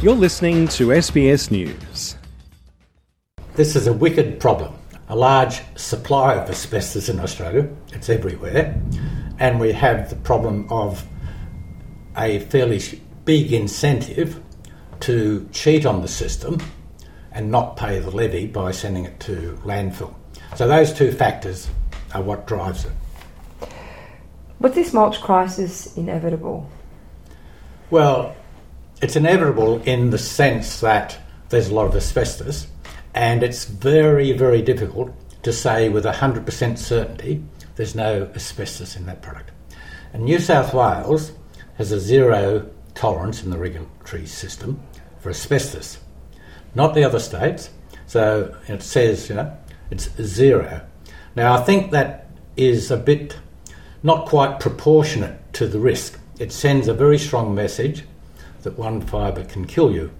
You're listening to SBS News. This is a wicked problem. A large supply of asbestos in Australia, it's everywhere, and we have the problem of a fairly big incentive to cheat on the system and not pay the levy by sending it to landfill. So those two factors are what drives it. Was this mulch crisis inevitable? Well, it's inevitable in the sense that there's a lot of asbestos, and it's very, very difficult to say with 100% certainty there's no asbestos in that product. And New South Wales has a zero tolerance in the regulatory system for asbestos, not the other states. So it says, it's zero. Now, I think that is a bit not quite proportionate to the risk. It sends a very strong message that one fibre can kill you.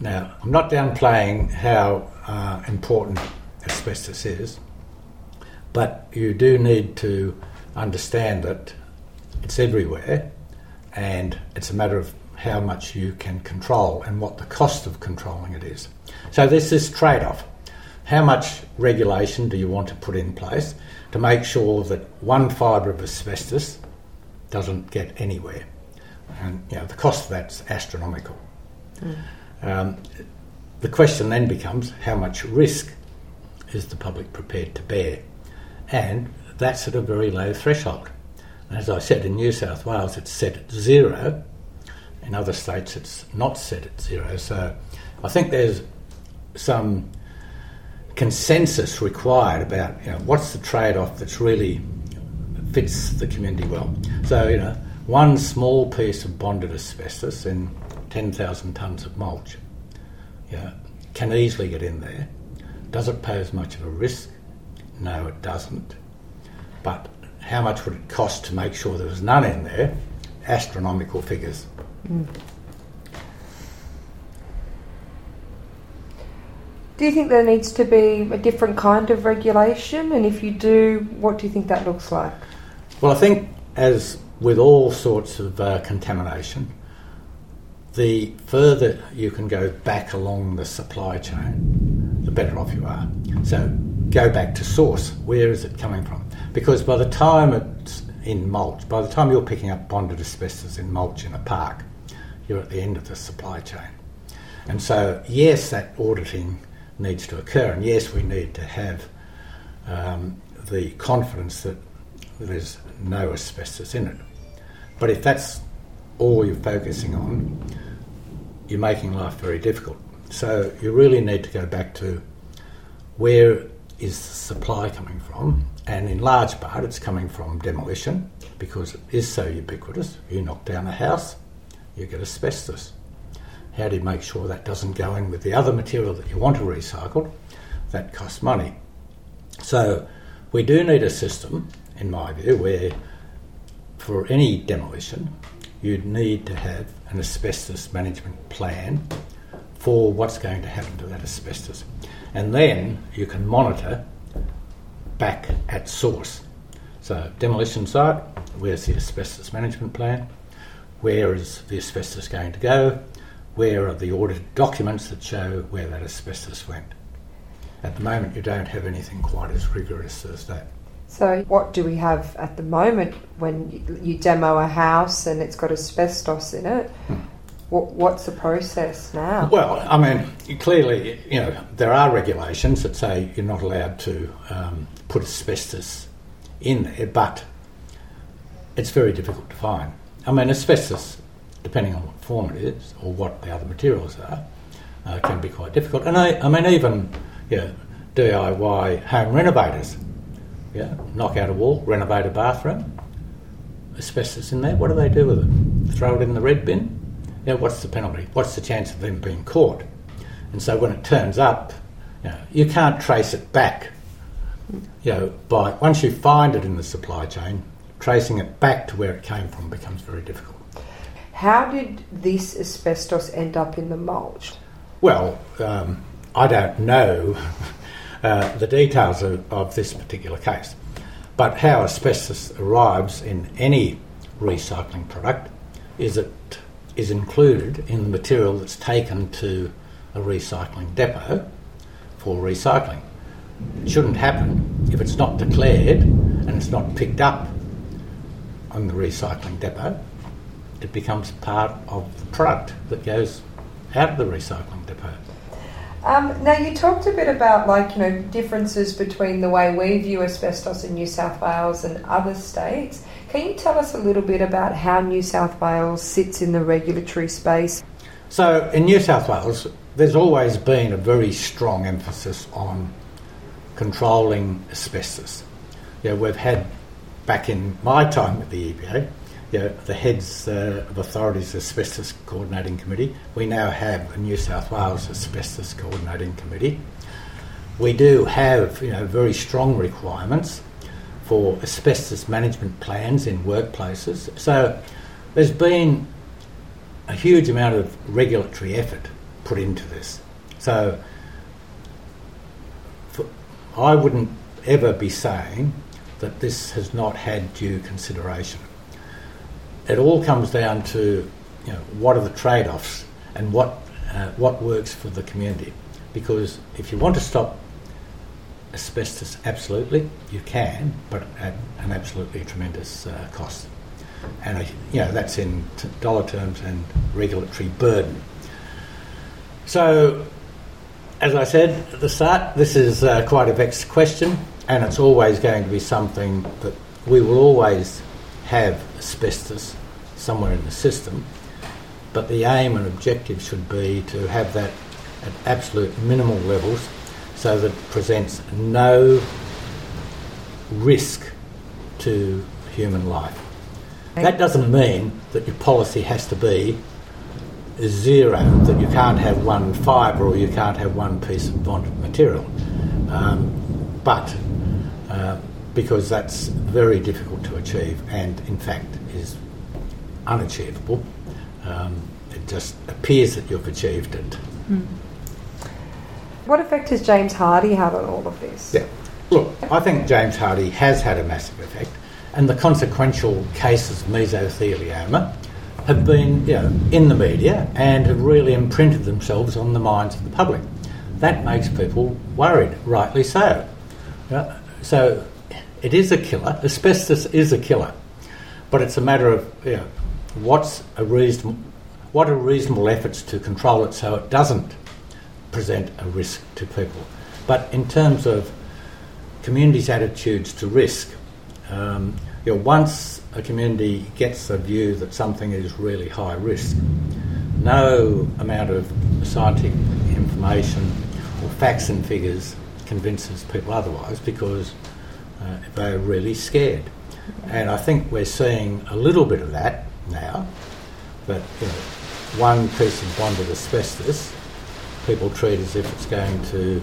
Now, I'm not downplaying how important asbestos is, but you do need to understand that it's everywhere and it's a matter of how much you can control and what the cost of controlling it is. So there's this trade-off. How much regulation do you want to put in place to make sure that one fibre of asbestos doesn't get anywhere? And the cost of that's astronomical. The question then becomes how much risk is the public prepared to bear, and that's at a very low threshold. And as I said, in New South Wales it's set at zero. In other states it's not set at zero. So I think there's some consensus required about what's the trade-off that's really fits the community well. So one small piece of bonded asbestos in 10,000 tonnes of mulch can easily get in there. Does it pose much of a risk? No, it doesn't. But how much would it cost to make sure there was none in there? Astronomical figures. Mm. Do you think there needs to be a different kind of regulation? And if you do, what do you think that looks like? Well, I think as with all sorts of contamination, the further you can go back along the supply chain, the better off you are. So go back to source. Where is it coming from? Because by the time it's in mulch, by the time you're picking up bonded asbestos in mulch in a park, you're at the end of the supply chain. And so, yes, that auditing needs to occur, and yes, we need to have the confidence that there's no asbestos in it. But if that's all you're focusing on, you're making life very difficult. So you really need to go back to where is the supply coming from, and in large part it's coming from demolition because it is so ubiquitous. You knock down a house, you get asbestos. How do you make sure that doesn't go in with the other material that you want to recycle? That costs money. So we do need a system, in my view, where for any demolition you'd need to have an asbestos management plan for what's going to happen to that asbestos. And then you can monitor back at source. So demolition site, where's the asbestos management plan? Where is the asbestos going to go? Where are the audited documents that show where that asbestos went? At the moment you don't have anything quite as rigorous as that. So what do we have at the moment when you demo a house and it's got asbestos in it? What's the process now? Well, I mean, clearly, there are regulations that say you're not allowed to put asbestos in there, but it's very difficult to find. I mean, asbestos, depending on what form it is or what the other materials are, can be quite difficult. And even DIY home renovators, knock out a wall, renovate a bathroom, asbestos in there, what do they do with it? Throw it in the red bin? What's the penalty? What's the chance of them being caught? And so when it turns up, you can't trace it back. Once you find it in the supply chain, tracing it back to where it came from becomes very difficult. How did this asbestos end up in the mulch? Well, I don't know the details of this particular case, but how asbestos arrives in any recycling product is at is included in the material that's taken to a recycling depot for recycling. It shouldn't happen if it's not declared and it's not picked up on the recycling depot. It becomes part of the product that goes out of the recycling depot. Now you talked a bit about differences between the way we view asbestos in New South Wales and other states. Can you tell us a little bit about how New South Wales sits in the regulatory space? So in New South Wales, there's always been a very strong emphasis on controlling asbestos. We've had, back in my time at the EPA, the heads of authorities' asbestos coordinating committee. We now have a New South Wales asbestos coordinating committee. We do have very strong requirements for asbestos management plans in workplaces. So there's been a huge amount of regulatory effort put into this. So I wouldn't ever be saying that this has not had due consideration. It all comes down to what are the trade-offs and what works for the community. Because if you want to stop asbestos, absolutely you can, but at an absolutely tremendous cost. And that's in dollar terms and regulatory burden. So, as I said at the start, this is quite a vexed question, and it's always going to be something that we will always have asbestos somewhere in the system, but the aim and objective should be to have that at absolute minimal levels so that it presents no risk to human life. That doesn't mean that your policy has to be zero, that you can't have one fibre or you can't have one piece of bonded material, because that's very difficult to achieve and, in fact, is unachievable. It just appears that you've achieved it. Mm. What effect has James Hardie had on all of this? Yeah. Look, I think James Hardie has had a massive effect, and the consequential cases of mesothelioma have been in the media and have really imprinted themselves on the minds of the public. That makes people worried, rightly so. So it is a killer. Asbestos is a killer, but it's a matter of what are reasonable efforts to control it so it doesn't present a risk to people. But in terms of communities' attitudes to risk, once a community gets a view that something is really high risk, no amount of scientific information or facts and figures convinces people otherwise, because they're really scared. And I think we're seeing a little bit of that now, that one piece of bonded asbestos people treat as if it's going to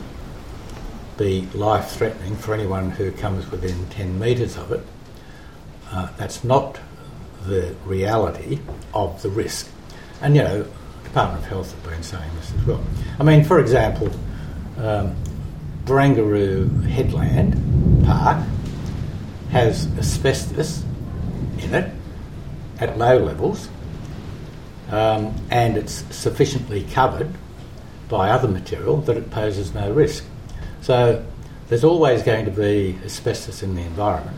be life-threatening for anyone who comes within 10 metres of it. That's not the reality of the risk. And, Department of Health have been saying this as well. I mean, for example, Varangaroo Headland Park has asbestos in it at low levels, and it's sufficiently covered by other material that it poses no risk. So there's always going to be asbestos in the environment.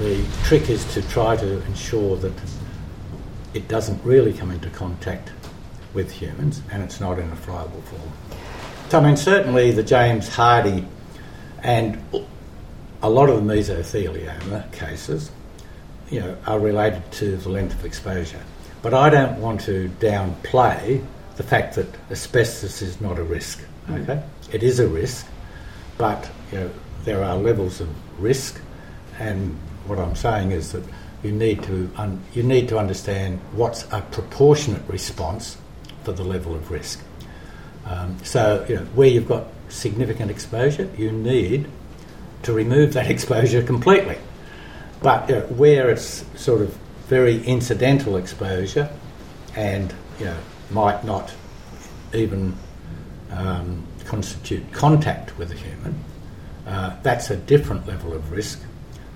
The trick is to try to ensure that it doesn't really come into contact with humans and it's not in a friable form. So, certainly the James Hardie and a lot of the mesothelioma cases, are related to the length of exposure. But I don't want to downplay the fact that asbestos is not a risk. Okay, it is a risk, but there are levels of risk, and what I'm saying is that you need to understand what's a proportionate response for the level of risk. Where you've got significant exposure, you need to remove that exposure completely. But where it's sort of very incidental exposure and, might not even constitute contact with a human, that's a different level of risk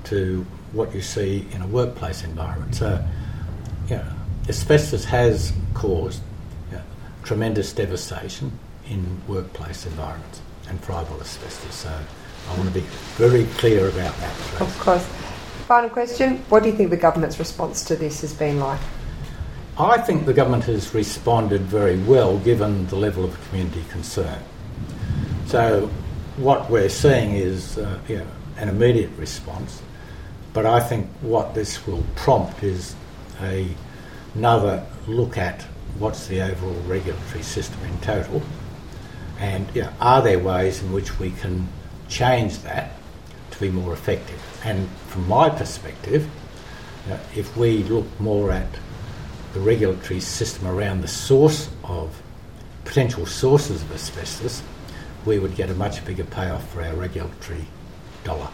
to what you see in a workplace environment. So, asbestos has caused tremendous devastation in workplace environments and friable asbestos. So I want to be very clear about that. Please. Of course. Final question, what do you think the government's response to this has been like? I think the government has responded very well given the level of community concern. So what we're seeing is an immediate response, but I think what this will prompt is another look at what's the overall regulatory system in total and are there ways in which we can change that to be more effective. And from my perspective, if we look more at the regulatory system around the source of potential sources of asbestos, we would get a much bigger payoff for our regulatory dollar.